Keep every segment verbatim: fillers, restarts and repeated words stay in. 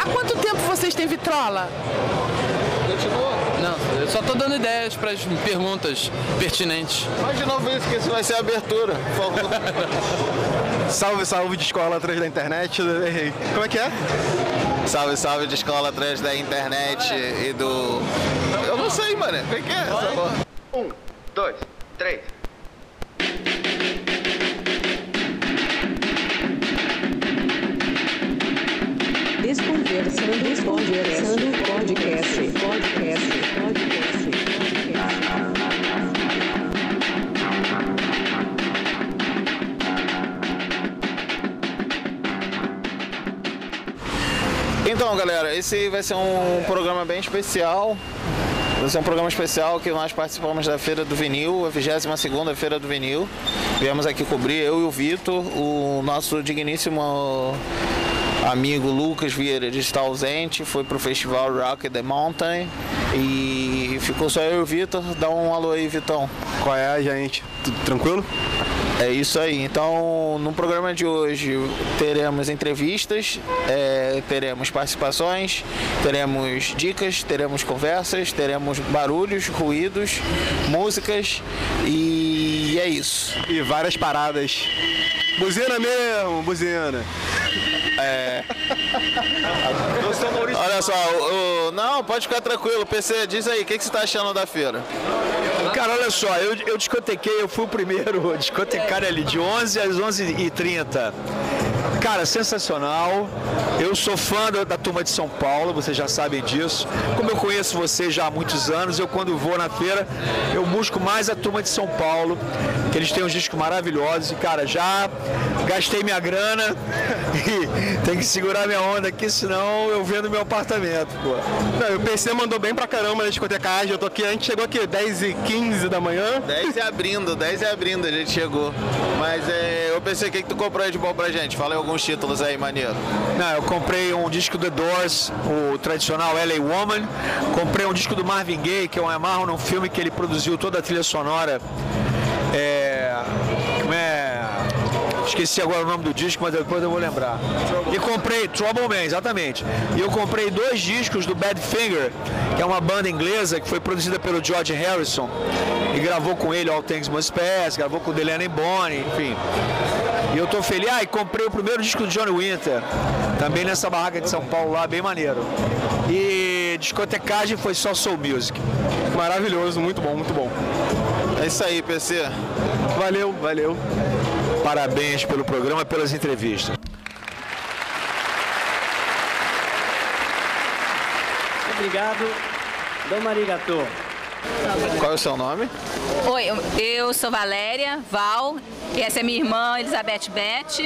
Há quanto tempo vocês têm vitrola? Continua? Não, eu só tô dando ideias para as perguntas pertinentes. Mas de novo isso, que isso vai ser a abertura, por favor. Salve, salve de escola atrás da internet. Errei. Como é que é? Salve, salve de escola atrás da internet e do... Eu não sei, mano. O que é essa porra? Um, dois, três... Desconversando, desconversando, podcast, podcast, podcast, podcast. Então, galera, esse vai ser um programa bem especial. Vai ser um programa especial que nós participamos da Feira do Vinil, a vigésima segunda Feira do Vinil. Viemos aqui cobrir, eu e o Vitor, o nosso digníssimo amigo Lucas Vieira, ele está ausente, foi pro festival Rock the Mountain e ficou só eu e o Vitor. Dá um alô aí, Vitão. Qual é, gente? Tudo tranquilo? É isso aí. Então, no programa de hoje teremos entrevistas, é, teremos participações, teremos dicas, teremos conversas, teremos barulhos, ruídos, músicas e é isso. E várias paradas. Buzina mesmo, buzina. É. Olha só, o, o... não, pode ficar tranquilo. P C, diz aí, o que, que você tá achando da feira? Cara, olha só, eu, eu discotequei, eu fui o primeiro discotecário ali, de onze às onze e trinta. Cara, sensacional. Eu sou fã da turma de São Paulo, vocês já sabem disso. Como eu conheço vocês já há muitos anos, eu quando vou na feira, eu busco mais a turma de São Paulo, que eles têm uns discos maravilhosos. E, cara, já gastei minha grana e tenho que segurar minha onda aqui, senão eu vendo meu apartamento, pô. Não, o P C mandou bem pra caramba na discotecagem. Eu tô aqui, a gente chegou aqui dez e quinze da manhã. dez e abrindo, dez e abrindo a gente chegou. Mas é, eu pensei, o que, que tu comprou aí de bom pra gente? Fala aí alguns títulos aí, maneiro. Não, eu comprei um disco do Doors, o tradicional L A Woman. Comprei um disco do Marvin Gaye, que eu amarro num filme que ele produziu toda a trilha sonora. É... Como é... Esqueci agora o nome do disco, mas depois eu vou lembrar. Trouble. E comprei, Trouble Man, exatamente. E eu comprei dois discos do Badfinger, que é uma banda inglesa que foi produzida pelo George Harrison. E gravou com ele All Things Must Pass, gravou com o Delaney Bonnie, enfim. E eu tô feliz. Ah, e comprei o primeiro disco do Johnny Winter, também nessa barraca de São Paulo lá, bem maneiro. E discotecagem foi só Soul Music. Maravilhoso, muito bom, muito bom. É isso aí, P C. Valeu, valeu. Parabéns pelo programa, pelas entrevistas. Obrigado, Dom Marigatô. Qual é o seu nome? Oi, eu sou Valéria Val, e essa é minha irmã Elizabeth Beth.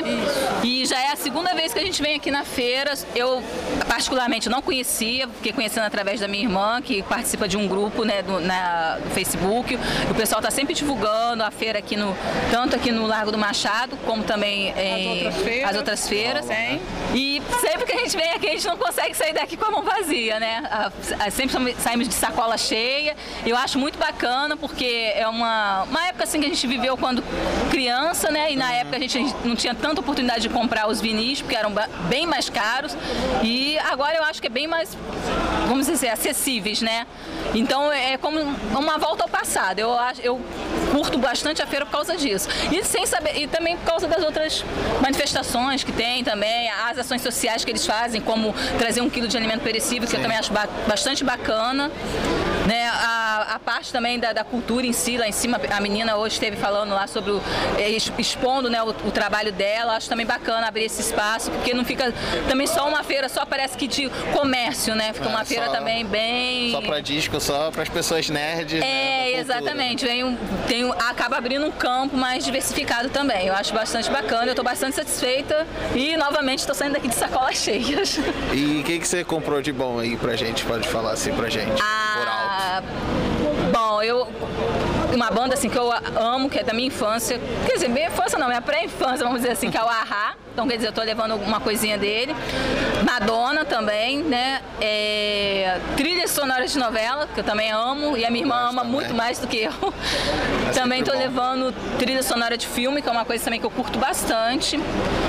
E já é a segunda vez que a gente vem aqui na feira. Eu particularmente não conhecia, fiquei conhecendo através da minha irmã, que participa de um grupo, né, do, na, do Facebook. O pessoal está sempre divulgando a feira aqui no, tanto aqui no Largo do Machado, como também em as outras feiras. As outras feiras. É. E sempre que a gente vem aqui, a gente não consegue sair daqui com a mão vazia, né? A, a, sempre saímos de sacola cheia. Eu acho muito bacana, porque é uma, uma época assim que a gente viveu quando criança, né? E na época a gente não tinha tanta oportunidade de comprar os vinis, porque eram bem mais caros. E agora eu acho que é bem mais, vamos dizer, acessíveis, né? Então é como uma volta ao passado. Eu, eu curto bastante a feira por causa disso. E, sem saber, e também por causa das outras manifestações que tem também, as ações sociais que eles fazem, como trazer um quilo de alimento perecível, que eu também acho ba- bastante bacana. Né? A, A parte também da, da cultura em si, lá em cima, a menina hoje esteve falando lá sobre o, expondo, né, o, o trabalho dela. Acho também bacana abrir esse espaço, porque não fica também só uma feira, só parece que de comércio, né? Fica é, uma feira só, também bem... Só para disco, só para as pessoas nerds. É, né, exatamente. Vem um, tem um, acaba abrindo um campo mais diversificado também. Eu acho bastante bacana, eu estou bastante satisfeita e, novamente, estou saindo daqui de sacolas cheias. E o que, que você comprou de bom aí pra gente? Pode falar assim pra gente, ah, por alto. Bom, eu... uma banda assim que eu amo, que é da minha infância, quer dizer, minha infância não, minha pré-infância, vamos dizer assim, que é o Arrá. Então, quer dizer, eu tô levando alguma coisinha dele. Cadona também, né? É, trilhas sonoras de novela, que eu também amo, e a minha irmã ama também. Muito mais do que eu. Mas também tô bom. levando trilha sonora de filme, que é uma coisa também que eu curto bastante.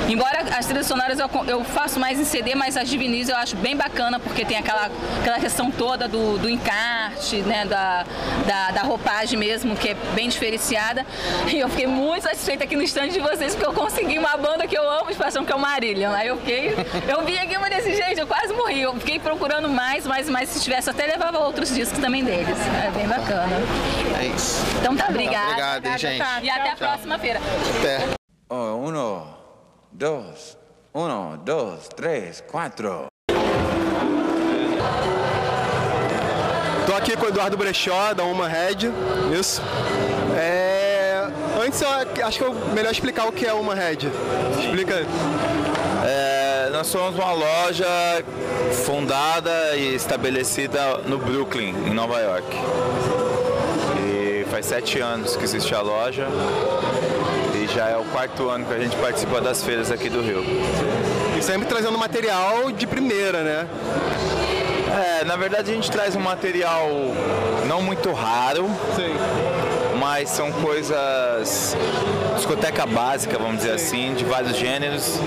Embora as trilhas sonoras eu, eu faço mais em C D, mas as de vinis eu acho bem bacana, porque tem aquela, aquela questão toda do, do encarte, né? Da, da, da roupagem mesmo, que é bem diferenciada. E eu fiquei muito satisfeita aqui no stand de vocês, porque eu consegui uma banda que eu amo de paixão, que é o Marillion. Aí eu fiquei, eu vim aqui uma desse jeito, eu quase morri. Eu fiquei procurando mais, mais, mais. Se tivesse, até levava outros discos também deles. É bem bacana. É isso. Então tá, obrigada. Obrigado, hein, gente. E até a próxima feira. Até. Um, dois, um, dois, três, quatro. Tô aqui com o Eduardo Brechó, da Uma Red. Isso. É... Antes, eu acho que é melhor explicar o que é Uma Red. Explica aí. É, nós somos uma loja fundada e estabelecida no Brooklyn, em Nova York. E faz sete anos que existe a loja e já é o quarto ano que a gente participa das feiras aqui do Rio. E sempre trazendo material de primeira, né? É, na verdade a gente traz um material não muito raro. Sim. Mas são coisas, discoteca básica, vamos dizer assim, de vários gêneros,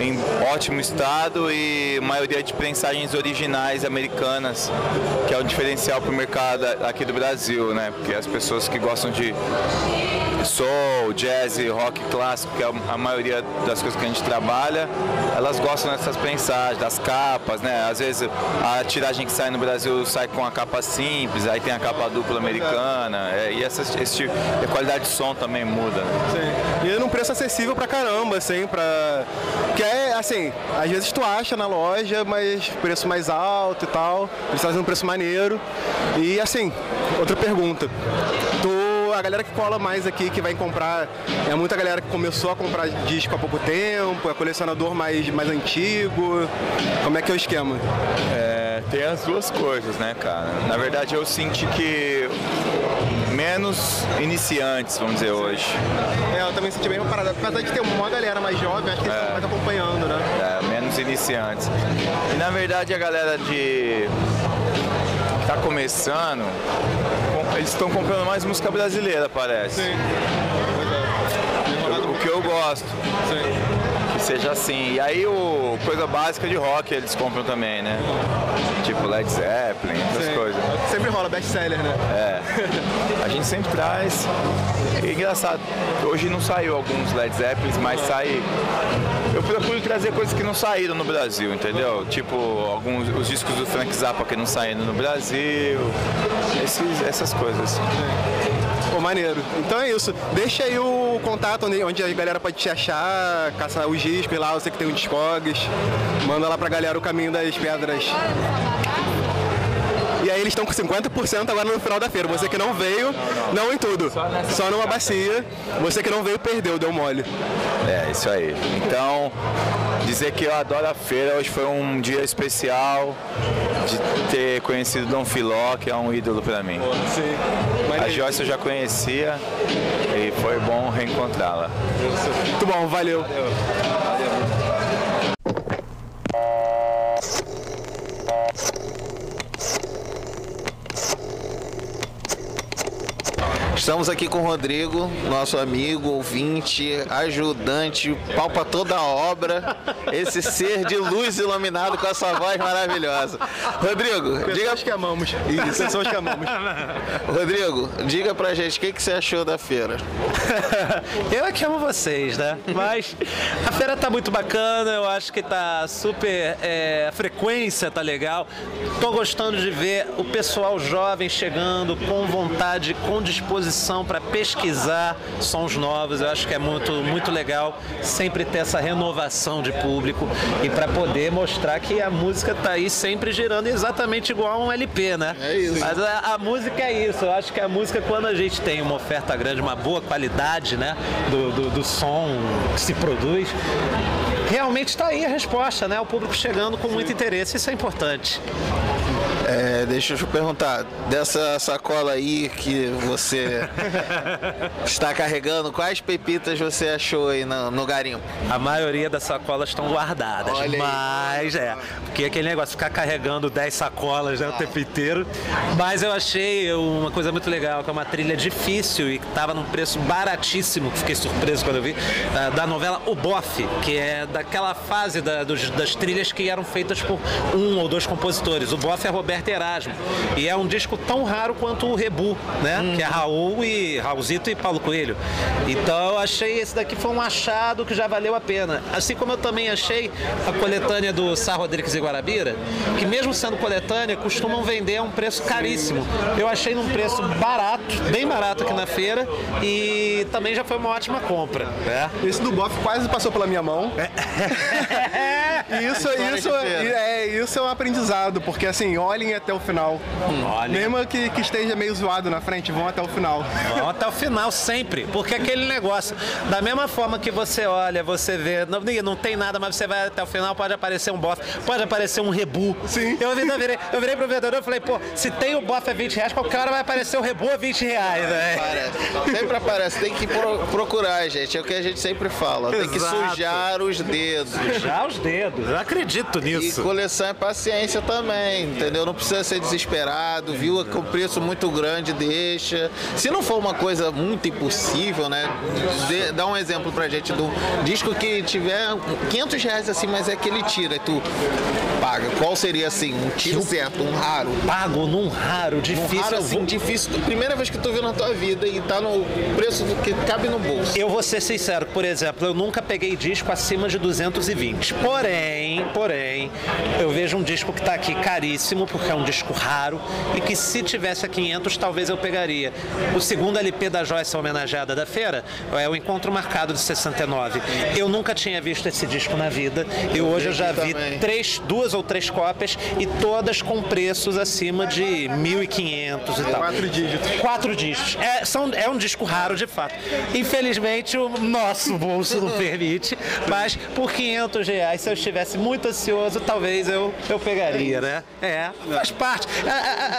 em ótimo estado e maioria de prensagens originais americanas, que é o diferencial para o mercado aqui do Brasil, né? Porque as pessoas que gostam de soul, jazz, rock clássico, que é a maioria das coisas que a gente trabalha, elas gostam dessas prensagens, das capas, né? Às vezes a tiragem que sai no Brasil sai com a capa simples, aí tem a capa dupla americana, é, e essa esse, a qualidade de som também muda. Sim. E num preço acessível pra caramba, assim, pra... que é, assim, às vezes tu acha na loja, mas preço mais alto e tal, eles trazem um preço maneiro. E, assim, outra pergunta. Tu... A galera que cola mais aqui, que vai comprar, é muita galera que começou a comprar disco há pouco tempo, é colecionador mais, mais antigo. Como é que é o esquema? É, tem as duas coisas, né, cara? Na verdade, eu senti que menos iniciantes, vamos dizer, hoje. É, eu também senti bem uma parada. Apesar de ter uma galera mais jovem, acho que eles estão mais acompanhando, né? É, menos iniciantes. E, na verdade, a galera de... que tá começando... Eles estão comprando mais música brasileira, parece. Sim. O, o que eu gosto. Sim. Que seja assim. E aí, o, coisa básica de rock eles compram também, né? Tipo Led Zeppelin, essas Sim. coisas. Sempre rola best-seller, né? É. A gente sempre traz. E engraçado, hoje não saiu alguns Led Zeppelins, mas ah. sai... Eu procuro trazer coisas que não saíram no Brasil, entendeu? Tipo, alguns, os discos do Frank Zappa que não saíram no Brasil, esses, essas coisas. Pô, maneiro. Então é isso. Deixa aí o contato onde, onde a galera pode te achar, caçar os discos lá, você que tem o Discogs. Manda lá pra galera o caminho das pedras. E aí eles estão com cinquenta por cento agora no final da feira. Você que não veio, não, não. não em tudo. Só, Só numa bacia. Você que não veio, perdeu, deu mole. É, isso aí. Então, dizer que eu adoro a feira. Hoje foi um dia especial de ter conhecido Dom Filó, que é um ídolo pra mim. Sim. A Joyce eu já conhecia e foi bom reencontrá-la. Muito bom, valeu. valeu. Estamos aqui com o Rodrigo, nosso amigo, ouvinte, ajudante, palpa toda a obra, esse ser de luz iluminado com a sua voz maravilhosa. Rodrigo, pessoas diga... que amamos. Isso, pessoas que amamos. Rodrigo, diga pra gente, o que, que você achou da feira? Eu é que amo vocês, né? Mas a feira tá muito bacana, eu acho que tá super... É, a frequência tá legal. Tô gostando de ver o pessoal jovem chegando com vontade, com disposição, para pesquisar sons novos. Eu acho que é muito, muito legal sempre ter essa renovação de público e para poder mostrar que a música está aí sempre girando exatamente igual a um L P, né? É isso. Mas a, a música é isso. Eu acho que a música, quando a gente tem uma oferta grande, uma boa qualidade, né, do, do, do som que se produz... realmente está aí a resposta, né? O público chegando com muito interesse, isso é importante. É, deixa eu te perguntar, dessa sacola aí que você está carregando, quais pepitas você achou aí no, no garimpo? A maioria das sacolas estão guardadas, olha, mas aí, é, porque aquele negócio, ficar carregando dez sacolas, né, ah. o tempo inteiro, mas eu achei uma coisa muito legal, que é uma trilha difícil e que estava num preço baratíssimo, que fiquei surpreso quando eu vi, da novela O Bofe, que é daquela fase da, dos, das trilhas que eram feitas por um ou dois compositores. O Bofe é Roberto Erasmo. E é um disco tão raro quanto o Rebu, né? Hum. Que é Raul e Raulzito e Paulo Coelho. Então eu achei esse daqui foi um achado que já valeu a pena. Assim como eu também achei a coletânea do Sá Rodrigues e Guarabira, que mesmo sendo coletânea, costumam vender a um preço caríssimo. Eu achei num preço barato, bem barato aqui na feira, e também já foi uma ótima compra. Né? Esse do Boff quase passou pela minha mão. É. Isso, isso, é, isso é um aprendizado, porque assim, olha, olhem até o final. Olha. Mesmo que, que esteja meio zoado na frente, vão até o final. Vão até o final sempre, porque aquele negócio, da mesma forma que você olha, você vê, não, não tem nada, mas você vai até o final, pode aparecer um bofe, pode aparecer um rebu. Sim. Eu, eu, virei, eu virei pro vendedor e falei, pô, se tem o bofe a vinte reais, qualquer hora vai aparecer o rebu a vinte reais, né? Aparece. Sempre aparece, tem que pro, procurar, gente, é o que a gente sempre fala, tem que Exato. sujar os dedos. Sujar os dedos, eu acredito nisso. E coleção é paciência também, entendeu? Não precisa ser desesperado, viu? Com preço muito grande, deixa. Se não for uma coisa muito impossível, né? Dê, dá um exemplo pra gente do disco que tiver quinhentos reais assim, mas é que ele tira e tu paga. Qual seria assim? Um tiro certo, um raro? Pago num raro, difícil. Um raro assim, vou... difícil. Primeira vez que tu viu na tua vida e tá no preço que cabe no bolso. Eu vou ser sincero, por exemplo, eu nunca peguei disco acima de duzentos e vinte. Porém, porém, eu vejo um disco que tá aqui caríssimo, porque é um disco raro e que se tivesse a quinhentos talvez eu pegaria. O segundo L P da Joyce, a homenageada da feira, é o Encontro Marcado de sessenta e nove. Eu nunca tinha visto esse disco na vida e hoje eu já vi três, duas ou três cópias e todas com preços acima de mil e quinhentos e tal. Quatro dígitos. Quatro dígitos. É, são, é um disco raro de fato. Infelizmente o nosso bolso não permite, mas por quinhentos reais, se eu estivesse muito ansioso, talvez eu, eu pegaria, né? É. Faz parte.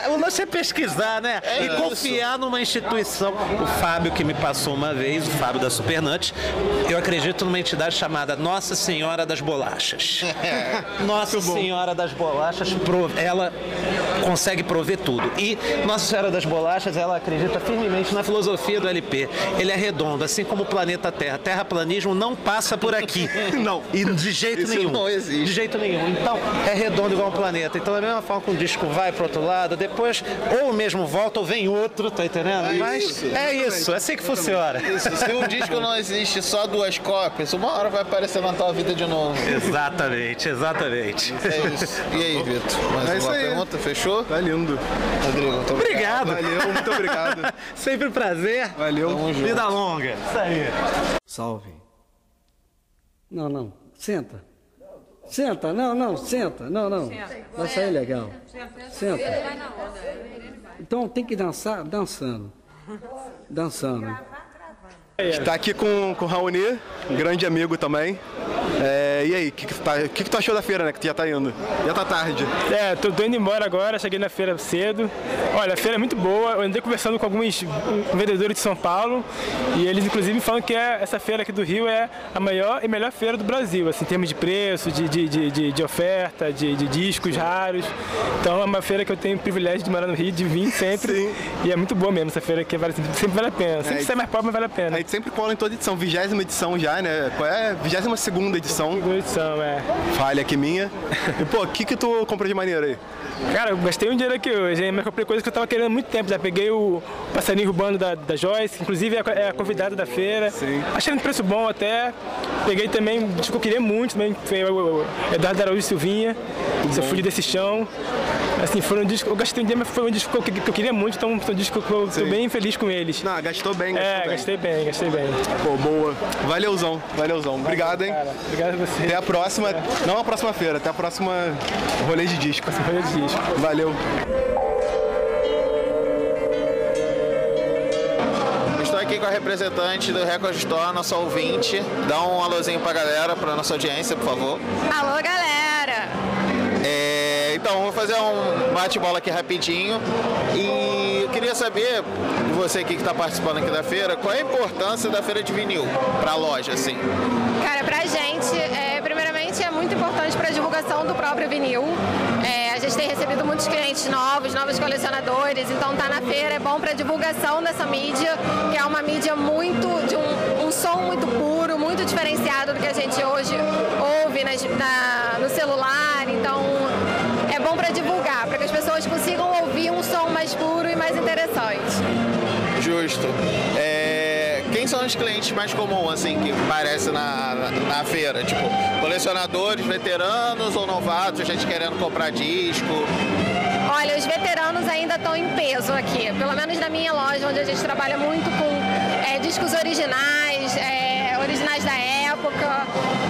O lance é pesquisar, né? É e isso. Confiar numa instituição. O Fábio que me passou uma vez, o Fábio da Super Nuts, eu acredito numa entidade chamada Nossa Senhora das Bolachas. Nossa Senhora das Bolachas, ela consegue prover tudo. E Nossa Senhora das Bolachas, ela acredita firmemente na filosofia do L P. Ele é redondo, assim como o planeta Terra. Terraplanismo não passa por aqui. Não. E de jeito isso nenhum. Não existe. De jeito nenhum. Então, é redondo igual um planeta. Então, da mesma forma que um disco vai pro outro lado, depois ou mesmo volta ou vem outro, tá entendendo? É Mas isso, é isso, é assim que funciona. Isso. Se um disco não existe só duas cópias, uma hora vai aparecer na tua vida de novo. Exatamente, exatamente. É isso. E aí, Vitor? Mais é uma pergunta? Fechou? Tá lindo. Rodrigo, muito obrigado. Obrigado. Valeu, muito obrigado. Sempre um prazer. Valeu. Tamo vida junto. Longa. Isso aí. Salve. Não, não. Senta. Senta, não, não, senta, não, não. Vai sair legal. Senta. Então tem que dançar dançando. Dançando. Está aqui com, com o Raoni, grande amigo também. É, e aí, o que, que, tá, que, que tu achou da feira, né? Que tu já tá indo. Já tá tarde. É, tô indo embora agora, cheguei na feira cedo. Olha, a feira é muito boa. Eu andei conversando com alguns vendedores de São Paulo e eles, inclusive, me falam que é, essa feira aqui do Rio é a maior e melhor feira do Brasil, assim, em termos de preço, de, de, de, de, de oferta, de, de discos raros. Então é uma feira que eu tenho o privilégio de morar no Rio, de vir sempre. Sim. E é muito boa mesmo essa feira aqui, vale, sempre vale a pena. Sempre é, sai mais pobre, mas vale a pena. A gente sempre cola em toda edição, vigésima edição já, né? Qual é? Vigésima segunda edição. Edição, é. Falha aqui minha. E, pô, o que que tu comprou de maneiro aí? Cara, eu gastei um dinheiro aqui hoje, hein? Mas comprei coisa que eu tava querendo há muito tempo. Já peguei o passarinho urbano da, da Joyce, inclusive é a convidada da feira. Sim. Achei um preço bom até. Peguei também um disco que eu queria muito também, foi o Eduardo Araújo e Silvinha, Se Eu Fugir Desse Chão. Assim, foi um disco, eu gastei um dinheiro, mas foi um disco que eu, que eu queria muito, então foi um disco que eu Sim. tô bem feliz com eles. Não, gastou bem, gastou é, bem. É, gastei bem, gastei bem. Pô, boa. Valeuzão, valeuzão. Obrigado, hein? Cara, obrigado a você. Até a próxima, é. não a próxima feira, até a próxima rolê de disco. Rolê de disco. Valeu. Estou aqui aqui com a representante do Record Store, nossa ouvinte. Dá um alôzinho pra galera, pra nossa audiência, por favor. Alô, galera! É, então, vou fazer um bate-bola aqui rapidinho. E eu queria saber, você aqui que tá participando aqui da feira, qual é a importância da feira de vinil pra loja, assim? Cara, pra gente, é, primeiramente, é muito importante pra divulgação do próprio vinil. É, a gente tem recebido muitos clientes novos, novos colecionadores, então estar na feira é bom para divulgação dessa mídia, que é uma mídia muito, de um, um som muito puro, muito diferenciado do que a gente hoje ouve nas, na, no celular, então é bom para divulgar, para que as pessoas consigam ouvir um som mais puro e mais interessante. Justo. É... Quem são os clientes mais comuns, assim, que aparecem na, na, na feira? Tipo, colecionadores, veteranos ou novatos, gente querendo comprar disco? Olha, os veteranos ainda estão em peso aqui. Pelo menos na minha loja, onde a gente trabalha muito com é, discos originais, é, originais da época.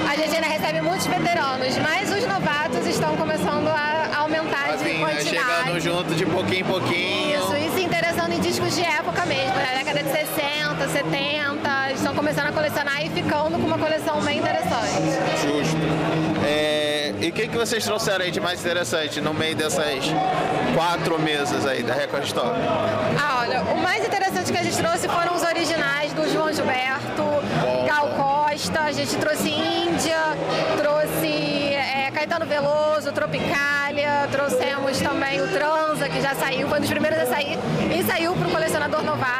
A gente ainda recebe muitos veteranos, mas os novatos estão começando a aumentar assim, de quantidade. Né? Chegando junto de pouquinho em pouquinho. Isso, e se interessando em discos de época mesmo, né? Década de sessenta, setenta, estão começando a colecionar e ficando com uma coleção bem interessante. Justo. É, e o que, que vocês trouxeram aí de mais interessante no meio dessas quatro mesas aí da Record Store? Ah, olha, o mais interessante que a gente trouxe foram os originais do João Gilberto, Bom. Gal Costa, a gente trouxe Índia, trouxe é, Caetano Veloso, Tropicália, trouxemos também o Transa, que já saiu, foi um dos primeiros a sair, e saiu para o colecionador novato.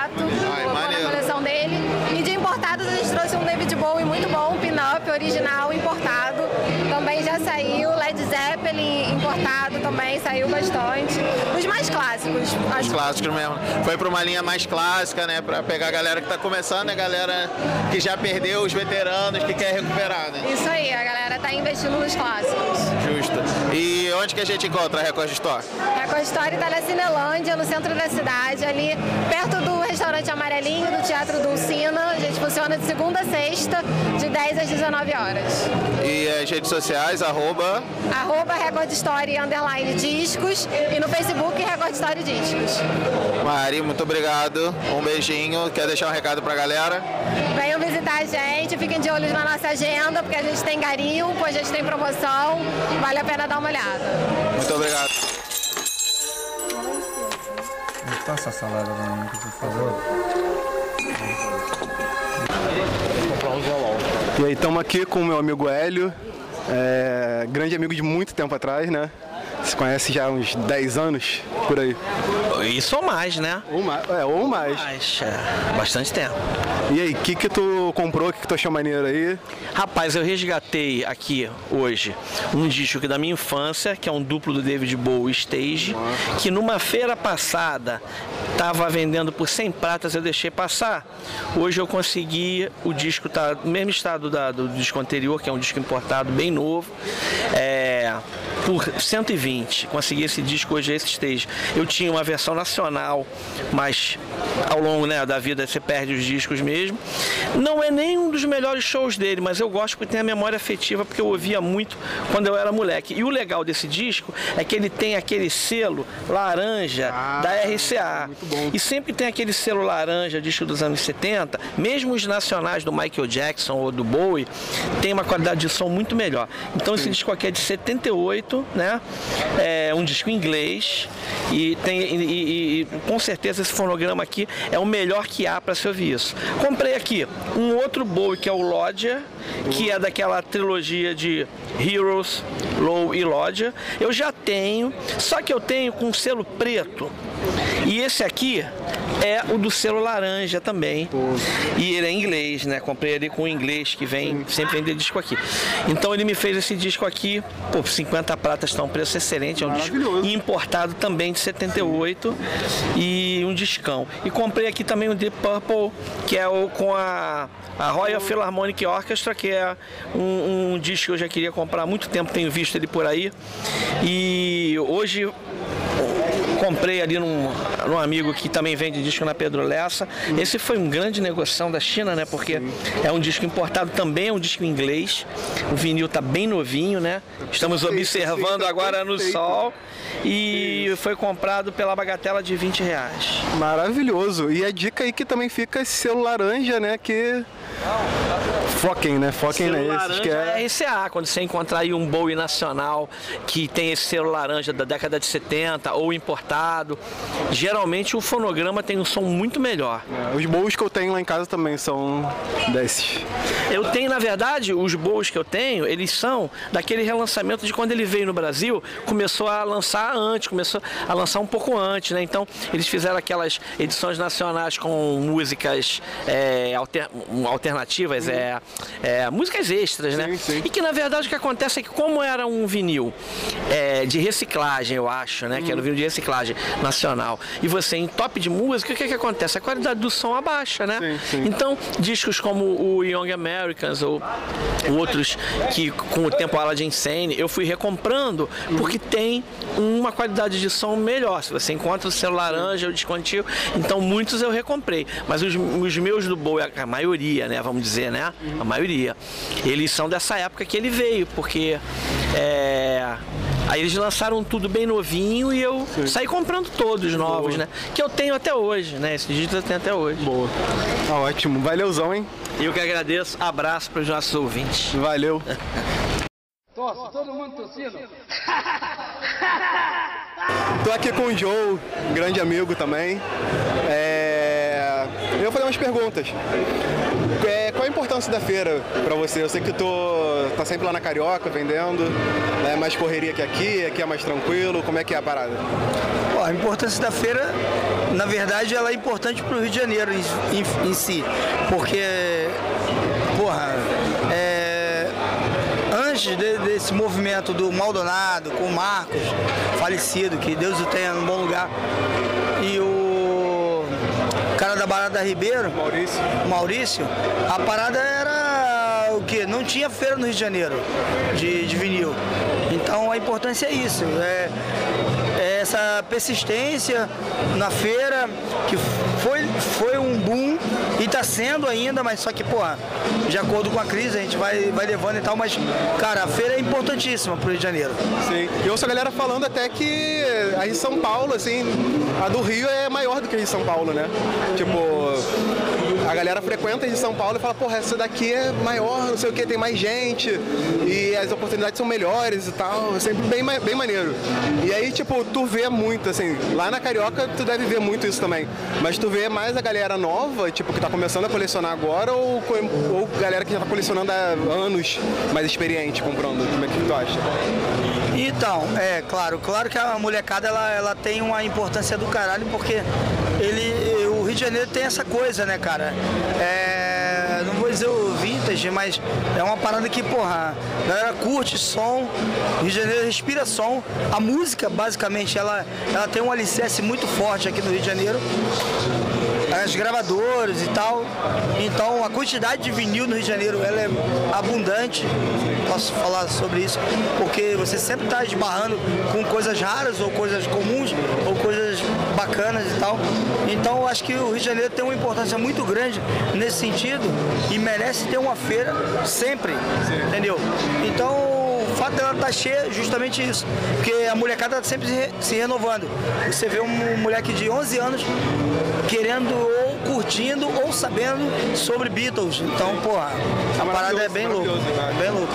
Ai, na coleção dele. E de importados a gente trouxe um David Bowie muito bom, um pin-up original importado, também já saiu, Led Zeppelin importado também, saiu bastante. Os mais clássicos. Os clássicos mesmo. Foi para uma linha mais clássica, né, para pegar a galera que está começando, a galera que já perdeu, os veteranos que quer recuperar, né? Isso aí, a galera está investindo nos clássicos. Justo. E onde que a gente encontra a Record Store? A Record Store está na Cinelândia, no centro da cidade, ali perto do restaurante Amarelinho, do Teatro Dulcina. A gente funciona de segunda a sexta, de dez às dezenove horas. E as redes sociais, arroba? Arroba Record Story, underline discos, e no Facebook Record Story Discos. Mari, muito obrigado, um beijinho. Quer deixar um recado pra galera? Venham visitar a gente, fiquem de olho na nossa agenda, porque a gente tem garimpo, a gente tem promoção, vale a pena dar uma olhada. Muito obrigado. Não passa a salada pra mim, por favor. E aí, estamos aqui com o meu amigo Hélio, é, grande amigo de muito tempo atrás, né? Se conhece já há uns dez anos, por aí. Isso ou mais, né? Ou mais, é, ou mais. mais é, bastante tempo. E aí, o que que tu comprou, o que que tu achou maneiro aí? Rapaz, eu resgatei aqui hoje um disco que da minha infância, que é um duplo do David Bowie Stage, Nossa. Que numa feira passada estava vendendo por cem pratas, eu deixei passar. Hoje eu consegui, o disco tá no mesmo estado da, do disco anterior, que é um disco importado bem novo, é, por cento e vinte. Consegui esse disco hoje, esse stage. Eu tinha uma versão nacional, mas ao longo, né, da vida você perde os discos mesmo. Não é nem um dos melhores shows dele, mas eu gosto porque tem a memória afetiva, porque eu ouvia muito quando eu era moleque. E o legal desse disco é que ele tem aquele selo laranja ah, da R C A. E sempre tem aquele selo laranja, disco dos anos setenta, mesmo os nacionais do Michael Jackson ou do Bowie, tem uma qualidade de som muito melhor. Então esse disco aqui é de setenta e oito, né? É um disco em inglês e, tem, e, e, e com certeza esse fonograma aqui é o melhor que há para se ouvir isso. Comprei aqui um outro Bowie, que é o Lodger, que é daquela trilogia de Heroes, Low e Lodger. Eu já tenho, só que eu tenho com selo preto. E esse aqui é o do selo laranja também. E ele é em inglês, né? Comprei ele com o inglês que vem, sempre vende disco aqui. Então ele me fez esse disco aqui, pô, cinquenta pratas, tá um preço excelente. É um disco importado também de setenta e oito e um discão. E comprei aqui também um Deep Purple, que é o com a, a Royal Philharmonic Orchestra, que é um, um disco que eu já queria comprar há muito tempo, tenho visto ele por aí. E hoje... comprei ali num, num amigo que também vende disco na Pedro Lessa. Uhum. Esse foi um grande negociação da China, né? Porque Sim. é um disco importado, também é um disco inglês. O vinil tá bem novinho, né? Estamos perfeito, observando perfeito, agora perfeito. no sol. E Sim. foi comprado pela bagatela de vinte reais. Maravilhoso. E a dica aí que também fica esse selo laranja, né? Que... Foquem, né? Foquem nesses que é... é R C A. Quando você encontrar aí um Bowie nacional que tem esse selo laranja da década de setenta ou importado, geralmente o fonograma tem um som muito melhor. É, os Bowies que eu tenho lá em casa também são desses. Eu tenho, na verdade, os Bowies que eu tenho, eles são daquele relançamento de quando ele veio no Brasil, começou a lançar antes, começou a lançar um pouco antes, né? Então, eles fizeram aquelas edições nacionais com músicas é, alter, alternativas, uhum. é, é, músicas extras, sim, né? Sim. E que, na verdade, o que acontece é que, como era um vinil é, de reciclagem, eu acho, né? Uhum. Que era um vinil de reciclagem nacional. E você, em top de música, o que é que acontece? A qualidade do som abaixa, né? Sim, sim. Então, discos como o Young Americans ou outros que, com o tempo, ala de Insane, eu fui recomprando porque tem uma qualidade de som melhor. Se você encontra o selo laranja, o descontínuo, então muitos eu recomprei. Mas os, os meus do Bowie, a maioria, né? Vamos dizer, né? A maioria. Eles são dessa época que ele veio, porque... É... Aí eles lançaram tudo bem novinho e eu Sim. saí comprando todos novos, Boa. né? Que eu tenho até hoje, né? Esses dígitos eu tenho até hoje. Boa. Tá ótimo. Valeuzão, hein? Eu que agradeço. Abraço para os nossos ouvintes. Valeu. Tosse, todo mundo tossindo. Tô aqui com o Joe, grande amigo também. É... Eu vou fazer umas perguntas. É... Qual a importância da feira pra você? Eu sei que tô tá sempre lá na Carioca vendendo, né? Mais correria que aqui, aqui é mais tranquilo. Como é que é a parada? Bom, a importância da feira, na verdade, ela é importante pro Rio de Janeiro em, em, em si, porque, porra, é... antes de, desse movimento do Maldonado com o Marcos, falecido, que Deus o tenha num bom lugar, e o cara da Barada Ribeiro, Maurício, Maurício a parada era o quê? Não tinha feira no Rio de Janeiro de, de vinil. Então a importância é isso, é, é essa persistência na feira, que foi, foi um boom. E tá sendo ainda, mas só que, porra, de acordo com a crise, a gente vai, vai levando e tal, mas, cara, a feira é importantíssima pro Rio de Janeiro. Sim, eu ouço a galera falando até que a em São Paulo, assim, a do Rio é maior do que a em São Paulo, né? Tipo, a galera frequenta em São Paulo e fala, porra, essa daqui é maior, não sei o que, tem mais gente, e as oportunidades são melhores e tal, sempre bem, bem maneiro. E aí, tipo, tu vê muito, assim, lá na Carioca tu deve ver muito isso também, mas tu vê mais a galera nova, tipo, que tá começando a colecionar agora, ou, ou galera que já tá colecionando há anos, mais experiente comprando? Como é que tu acha? Então, é claro, claro que a molecada ela, ela tem uma importância do caralho, porque ele, o Rio de Janeiro tem essa coisa, né, cara? É, não vou dizer o vintage, mas é uma parada que, porra, a galera curte som, o Rio de Janeiro respira som, a música, basicamente, ela, ela tem um alicerce muito forte aqui no Rio de Janeiro. As gravadoras e tal, então a quantidade de vinil no Rio de Janeiro ela é abundante, posso falar sobre isso, porque você sempre está esbarrando com coisas raras ou coisas comuns ou coisas bacanas e tal, então eu acho que o Rio de Janeiro tem uma importância muito grande nesse sentido e merece ter uma feira sempre, Sim. entendeu? Então o fato dela estar cheia é justamente isso, porque a molecada está sempre se renovando. Você vê um moleque de onze anos querendo ou curtindo ou sabendo sobre Beatles. Então, porra, a parada é bem louca. Bem louca.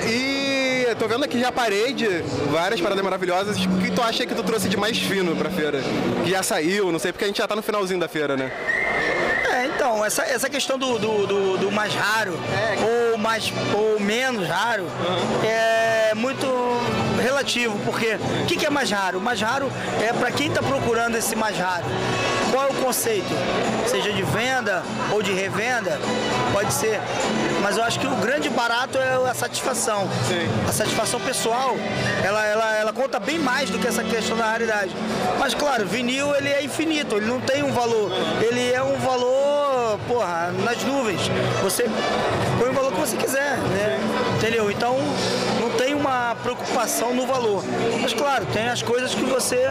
É, e tô vendo aqui já a parede, várias paradas maravilhosas. O que tu acha que tu trouxe de mais fino pra feira? Que já saiu, não sei, porque a gente já tá no finalzinho da feira, né? É, então, essa, essa questão do, do, do, do mais raro, é. ou, mais, ou menos raro, uhum. é muito relativo, porque o que, que é mais raro? O mais raro é para quem está procurando esse mais raro. Qual é o conceito? Seja de venda ou de revenda, pode ser. Mas eu acho que o grande barato é a satisfação. Sim. A satisfação pessoal, ela, ela, ela conta bem mais do que essa questão da raridade. Mas claro, vinil ele é infinito, ele não tem um valor, ele é um valor, porra, nas nuvens. Você põe o valor que você quiser, né? Entendeu? Então, não tem uma preocupação no valor. Mas claro, tem as coisas que você,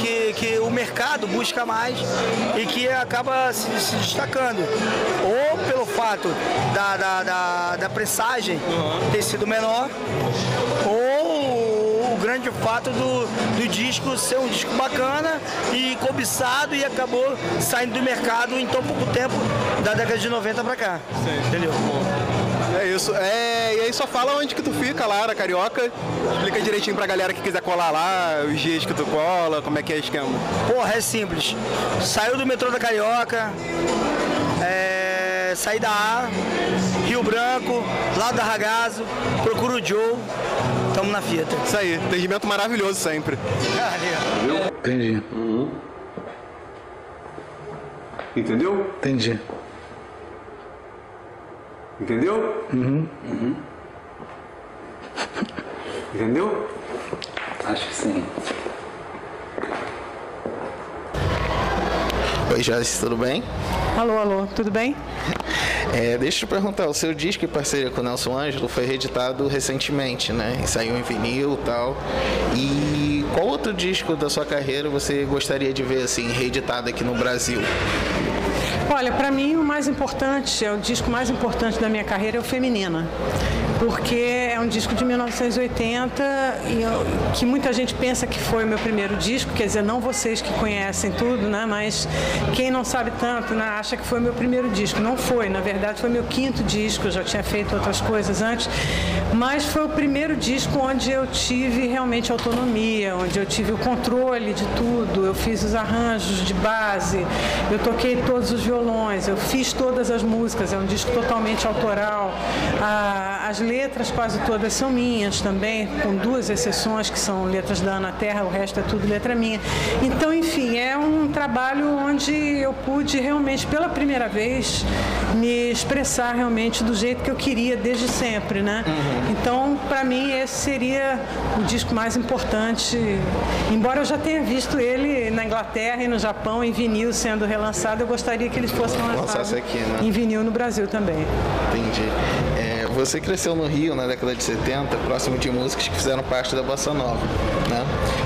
que, que o mercado busca mais e que acaba se, se destacando. Ou pelo fato da, da, da, da pressagem uhum. ter sido menor, ou grande fato do, do disco ser um disco bacana e cobiçado e acabou saindo do mercado em tão pouco tempo da década de noventa pra cá. Sim. Entendeu? É isso. É, e aí só fala onde que tu fica lá na Carioca. Explica direitinho pra galera que quiser colar lá, os dias que tu cola, como é que é o esquema. Porra, é simples. Saiu do metrô da Carioca, é, saí da A, Rio Branco, lá da Ragazzo, procura o Joe. Estamos na fita. Isso aí, atendimento maravilhoso sempre. Valeu. Entendi. Uhum. Entendeu? Entendi. Entendeu? Uhum. Uhum. Entendeu? Acho que sim. Oi, Joyce, tudo bem? Alô, alô, tudo bem? É, deixa eu te perguntar, o seu disco em parceria com o Nelson Ângelo foi reeditado recentemente, né? E saiu em vinil e tal. E qual outro disco da sua carreira você gostaria de ver, assim, reeditado aqui no Brasil? Olha, para mim o mais importante, é o disco mais importante da minha carreira é o Feminina. Porque é um disco de mil novecentos e oitenta e eu, que muita gente pensa que foi o meu primeiro disco, quer dizer, não vocês que conhecem tudo, né? Mas quem não sabe tanto, né, acha que foi o meu primeiro disco. Não foi, na verdade foi meu quinto disco, eu já tinha feito outras coisas antes, mas foi o primeiro disco onde eu tive realmente autonomia, onde eu tive o controle de tudo, eu fiz os arranjos de base, eu toquei todos os violões, eu fiz todas as músicas, é um disco totalmente autoral, a, as letras quase todas são minhas também, com duas exceções que são letras da Ana Terra, o resto é tudo letra minha. Então, enfim, é um trabalho onde eu pude realmente, pela primeira vez, me expressar realmente do jeito que eu queria desde sempre, né? Uhum. Então, para mim, esse seria o disco mais importante, embora eu já tenha visto ele na Inglaterra e no Japão em vinil sendo relançado, eu gostaria que ele fosse lançado aqui, né? Em vinil no Brasil também. Entendi. É, você cresceu no Rio na década de setenta, próximo de músicas que fizeram parte da bossa nova, né?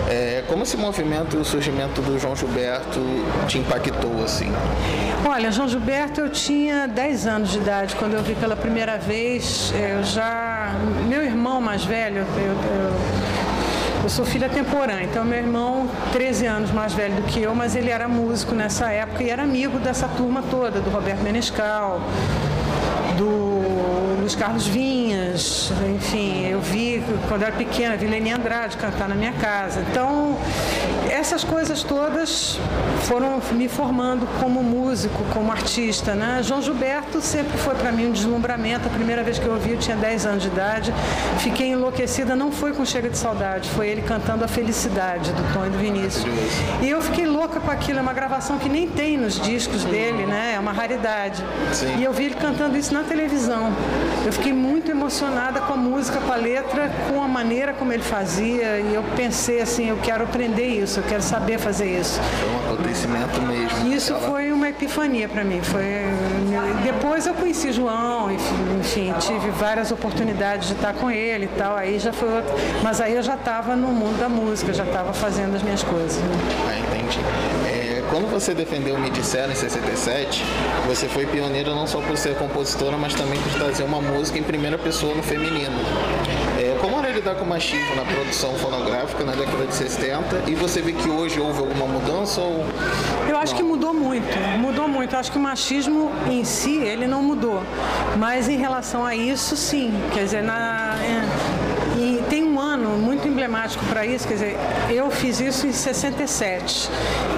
É, como esse movimento e o surgimento do João Gilberto te impactou, assim? Olha, João Gilberto, eu tinha dez anos de idade quando eu vi pela primeira vez. Eu já... Meu irmão mais velho... Eu, eu... Eu sou filha temporânea, então meu irmão, treze anos mais velho do que eu, mas ele era músico nessa época e era amigo dessa turma toda, do Roberto Menescal, do Luiz Carlos Vinhas, enfim, eu vi, quando era pequena, vi Leni Andrade cantar na minha casa. Então, essas coisas todas foram me formando como músico, como artista, né? João Gilberto sempre foi para mim um deslumbramento. A primeira vez que eu ouvi, eu tinha dez anos de idade, fiquei enlouquecida, não foi com Chega de Saudade, foi ele cantando A Felicidade, do Tom e do Vinícius. E eu fiquei louca com aquilo, é uma gravação que nem tem nos discos dele, né? É uma raridade. Sim. E eu vi ele cantando isso na televisão. Eu fiquei muito emocionada com a música, com a letra, com a maneira como ele fazia, e eu pensei assim, eu quero aprender isso, eu quero saber fazer isso. Foi um acontecimento mesmo. Isso foi uma epifania para mim. Foi... Depois eu conheci João, enfim, tive várias oportunidades de estar com ele e tal, aí já foi outro... Mas aí eu já estava no mundo da música, já estava fazendo as minhas coisas. Né? Ah, entendi. É, quando você defendeu Me Disseram em sessenta e sete, você foi pioneira não só por ser compositora, mas também por trazer uma música em primeira pessoa no feminino. É, como era lidar com o machismo na produção fonográfica na década de sessenta? E você vê que hoje houve alguma mudança? Ou... Eu acho não. que mudou muito. Mudou muito. Eu acho que o machismo em si, ele não mudou. Mas em relação a isso, sim. Quer dizer, na... E tem um ano muito emblemático para isso, quer dizer, eu fiz isso em sessenta e sete.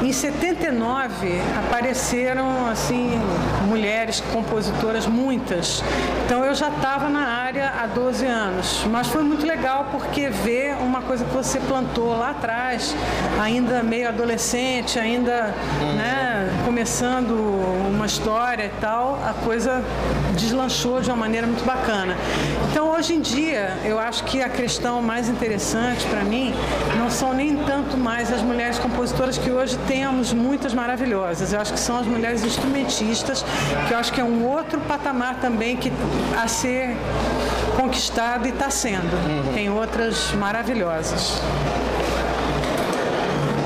Em setenta e nove apareceram, assim, mulheres compositoras, muitas. Então eu já estava na área há doze anos, mas foi muito legal porque ver uma coisa que você plantou lá atrás, ainda meio adolescente, ainda, né, começando uma história e tal, a coisa deslanchou de uma maneira muito bacana. Então, hoje em dia, eu acho que a questão mais interessante para mim não são nem tanto mais as mulheres compositoras, que hoje temos muitas maravilhosas. Eu acho que são as mulheres instrumentistas, que eu acho que é um outro patamar também que a ser conquistado, e está sendo. Uhum. Tem outras maravilhosas.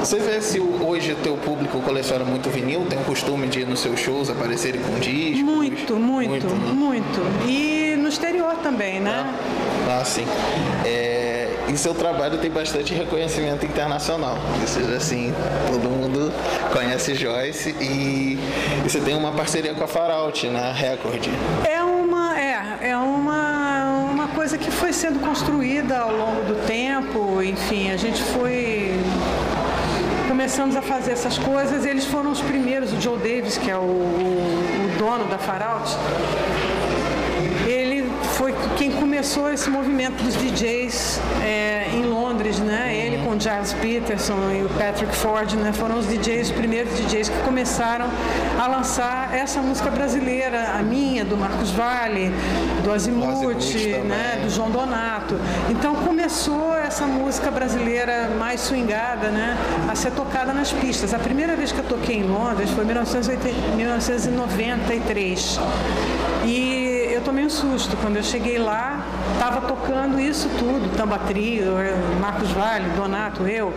Você vê se hoje o teu público coleciona muito vinil? Tem o costume de ir nos seus shows aparecerem com discos? Muito, muito, muito. Né? Muito. E no exterior também, né? Ah, ah sim. É, e seu trabalho tem bastante reconhecimento internacional. Isso, assim, todo mundo conhece Joyce, e, e você tem uma parceria com a Far Out na Record. É uma... É, é uma, uma coisa que foi sendo construída ao longo do tempo. Enfim, a gente foi... Começamos a fazer essas coisas, eles foram os primeiros. O Joe Davis, que é o, o dono da Far Out, ele foi quem começou esse movimento dos D Js é, em Londres, né? Ele com o Giles Peterson e o Patrick Ford, né? Foram os D Js, os primeiros D Js que começaram a lançar essa música brasileira, a minha, do Marcos Valle, do Azimuth, né? Do João Donato. Então começou essa música brasileira mais swingada, né? A ser tocada nas pistas. A primeira vez que eu toquei em Londres foi em mil novecentos e noventa e três. E eu tomei um susto. Quando eu cheguei lá, estava tocando isso tudo, Tamba Trio, Marcos Valle, Donato, eu,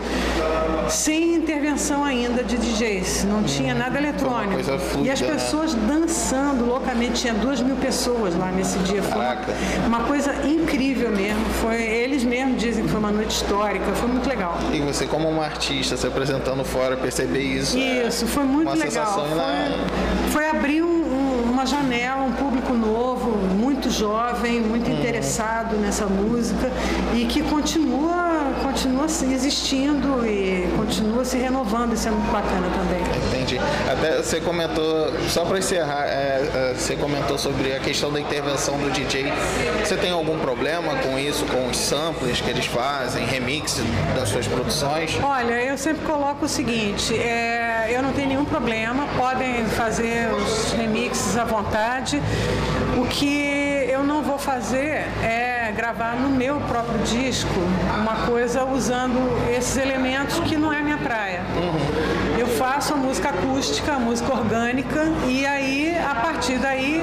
sem intervenção ainda de D Js, não tinha nada eletrônico. E as pessoas dançando loucamente, tinha duas mil pessoas lá nesse dia. Foi uma, uma coisa incrível mesmo. Foi, eles mesmos dizem que foi uma noite histórica, foi muito legal. E você, como uma artista, se apresentando fora, perceber isso? Isso, foi muito uma legal. Foi, na... foi abrir um, uma janela, um público novo, muito jovem, muito interessado nessa música, e que continua, continua existindo e continua se renovando. Isso é muito bacana também. Entendi. Até você comentou, só para encerrar, é, você comentou sobre a questão da intervenção do D J. Você tem algum problema com isso, com os samples que eles fazem, remix das suas produções? Olha, eu sempre coloco o seguinte, é, eu não tenho nenhum problema, podem fazer os remixes à vontade. O que eu não vou fazer é gravar no meu próprio disco uma coisa usando esses elementos, que não é minha praia. Uhum. Eu faço a música acústica, a música orgânica, e aí, a partir daí,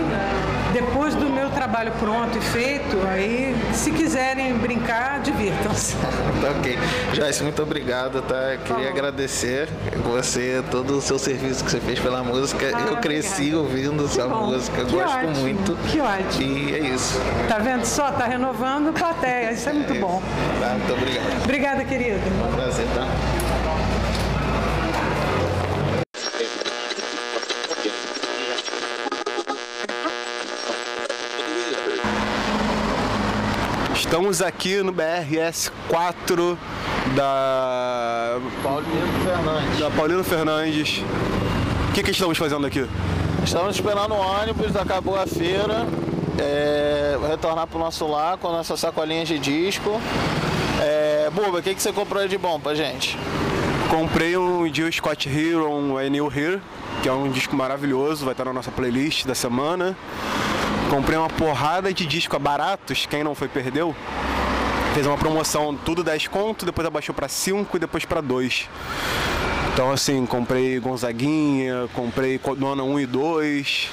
depois do meu trabalho pronto e feito, aí, se quiserem brincar, divirtam-se. Tá, ok. Joyce, muito obrigado, tá? Queria Bom. agradecer você, todo o seu serviço que você fez pela música. Ah, eu cresci obrigada. ouvindo que sua bom. música, que gosto ótimo. muito. Que ótimo. E é isso. Tá vendo só? Tá renovando a plateia, isso é, é muito isso. bom. Tá, muito obrigado. Obrigada, querido. Um prazer, tá? Estamos aqui no B R S quatro da Paulino Fernandes. Da Paulino Fernandes. O que, que estamos fazendo aqui? Estamos esperando o ônibus, acabou a feira, é... retornar para o nosso lar com a nossa sacolinha de disco. É... Buba, o que, que você comprou de bom pra gente? Comprei um Jill Scott Heron, um I New Here, que é um disco maravilhoso, vai estar na nossa playlist da semana. Comprei uma porrada de disco a baratos, quem não foi perdeu. Fez uma promoção, tudo dez conto, depois abaixou para cinco e depois para dois. Então assim, comprei Gonzaguinha, comprei Dona um e dois,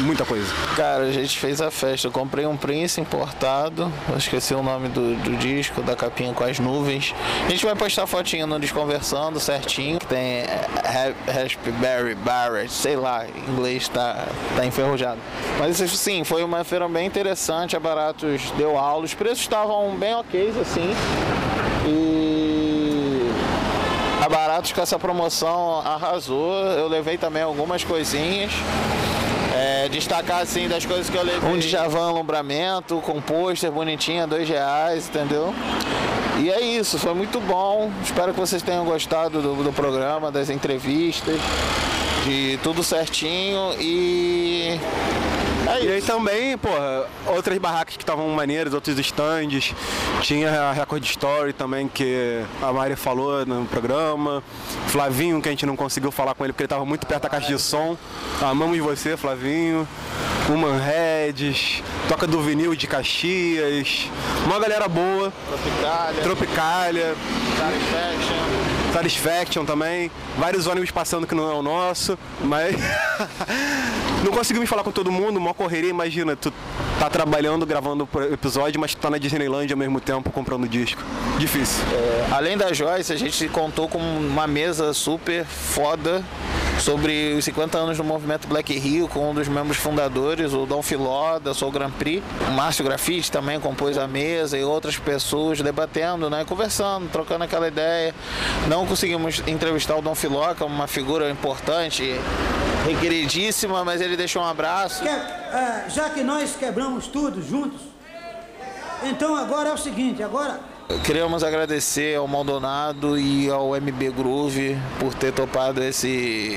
muita coisa. Cara, a gente fez a festa, eu comprei um Prince importado, eu esqueci o nome do, do disco, da capinha com as nuvens. A gente vai postar fotinho no Desconversando certinho, que tem Raspberry Barrett, sei lá, em inglês tá, tá enferrujado. Mas sim, foi uma feira bem interessante, a Baratos deu aula, os preços estavam bem ok, assim, e a Baratos com essa promoção arrasou, eu levei também algumas coisinhas. É, destacar assim das coisas que eu levei. Um Djavan Alumbramento, com pôster bonitinho, dois reais, entendeu? E é isso, foi muito bom. Espero que vocês tenham gostado do, do programa, das entrevistas, de tudo certinho. E é É isso. E aí também, porra, outras barracas que estavam maneiras, outros stands. Tinha a Record Store também, que a Mari falou no programa. Flavinho, que a gente não conseguiu falar com ele porque ele estava muito perto da caixa de som. Amamos você, Flavinho. Uma Red, Toca do Vinil de Caxias. Uma galera boa. Tropicália. Tropicália. Satisfaction. Satisfaction também. Vários ônibus passando que não é o nosso, mas... Não conseguimos falar com todo mundo, uma correria, imagina, tu tá trabalhando, gravando episódio, mas tu tá na Disneylândia ao mesmo tempo, comprando disco. Difícil. É, além da Joyce, a gente contou com uma mesa super foda sobre os cinquenta anos do movimento Black Rio, com um dos membros fundadores, o Dom Filó, da Soul Grand Prix. O Márcio Grafite também compôs a mesa e outras pessoas debatendo, né, conversando, trocando aquela ideia. Não conseguimos entrevistar o Dom Filó, que é uma figura importante, requeridíssima, mas ele deixou um abraço. Que, é, já que nós quebramos tudo juntos, então agora é o seguinte, agora... Queríamos agradecer ao Maldonado e ao M B Groove por ter topado esse,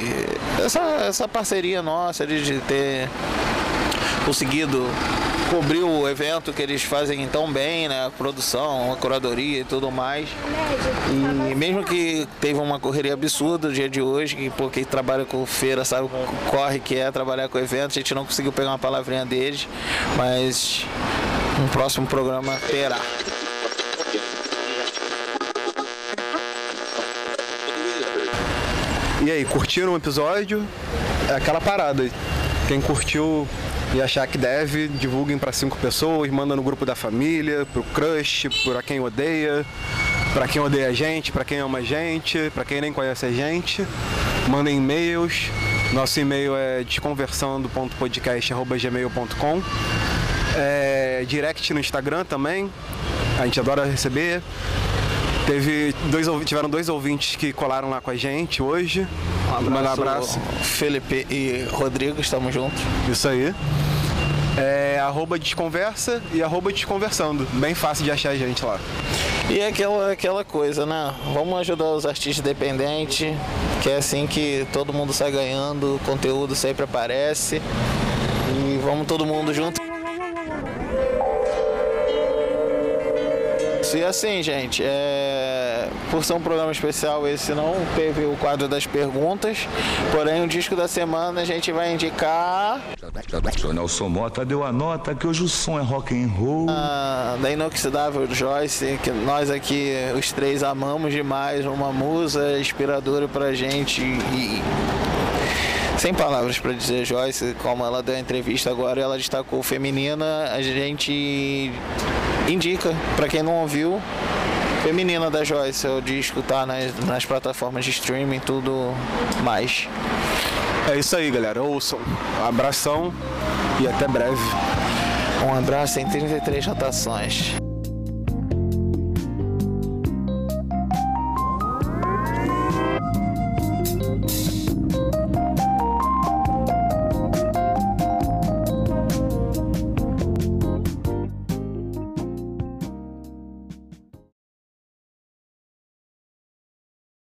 essa, essa parceria nossa, de ter conseguido cobrir o evento que eles fazem tão bem, né? A produção, a curadoria e tudo mais. E mesmo que teve uma correria absurda o dia de hoje, que porque trabalha com feira, sabe o corre que é trabalhar com evento, a gente não conseguiu pegar uma palavrinha deles, mas no próximo programa terá. E aí, curtiram o episódio? É aquela parada. Quem curtiu e achar que deve, divulguem para cinco pessoas, manda no grupo da família, pro crush, pra quem odeia, pra quem odeia a gente, pra quem ama a gente, pra quem nem conhece a gente. Mandem e-mails. Nosso e-mail é desconversando ponto podcast arroba gmail ponto com. É, direct no Instagram também. A gente adora receber. Teve dois, tiveram dois ouvintes que colaram lá com a gente hoje. Um abraço. Manda um abraço. Felipe e Rodrigo, estamos juntos. Isso aí. É arroba desconversa e arroba desconversando. Bem fácil de achar a gente lá. E aquela, aquela coisa, né? Vamos ajudar os artistas independentes, que é assim que todo mundo sai ganhando, o conteúdo sempre aparece. E vamos todo mundo junto. E assim, gente, é... por ser um programa especial, esse não teve o quadro das perguntas, porém o disco da semana a gente vai indicar... O Nelson Mota deu a nota que hoje o som é rock and roll. Ah, da inoxidável Joyce, que nós aqui, os três, amamos demais, uma musa inspiradora pra gente e... Sem palavras para dizer, Joyce, como ela deu a entrevista agora, ela destacou Feminina, a gente indica, para quem não ouviu, Feminina da Joyce, o disco tá nas, nas plataformas de streaming, tudo mais. É isso aí, galera, ouçam, abração e até breve. Um abraço em trinta e três rotações.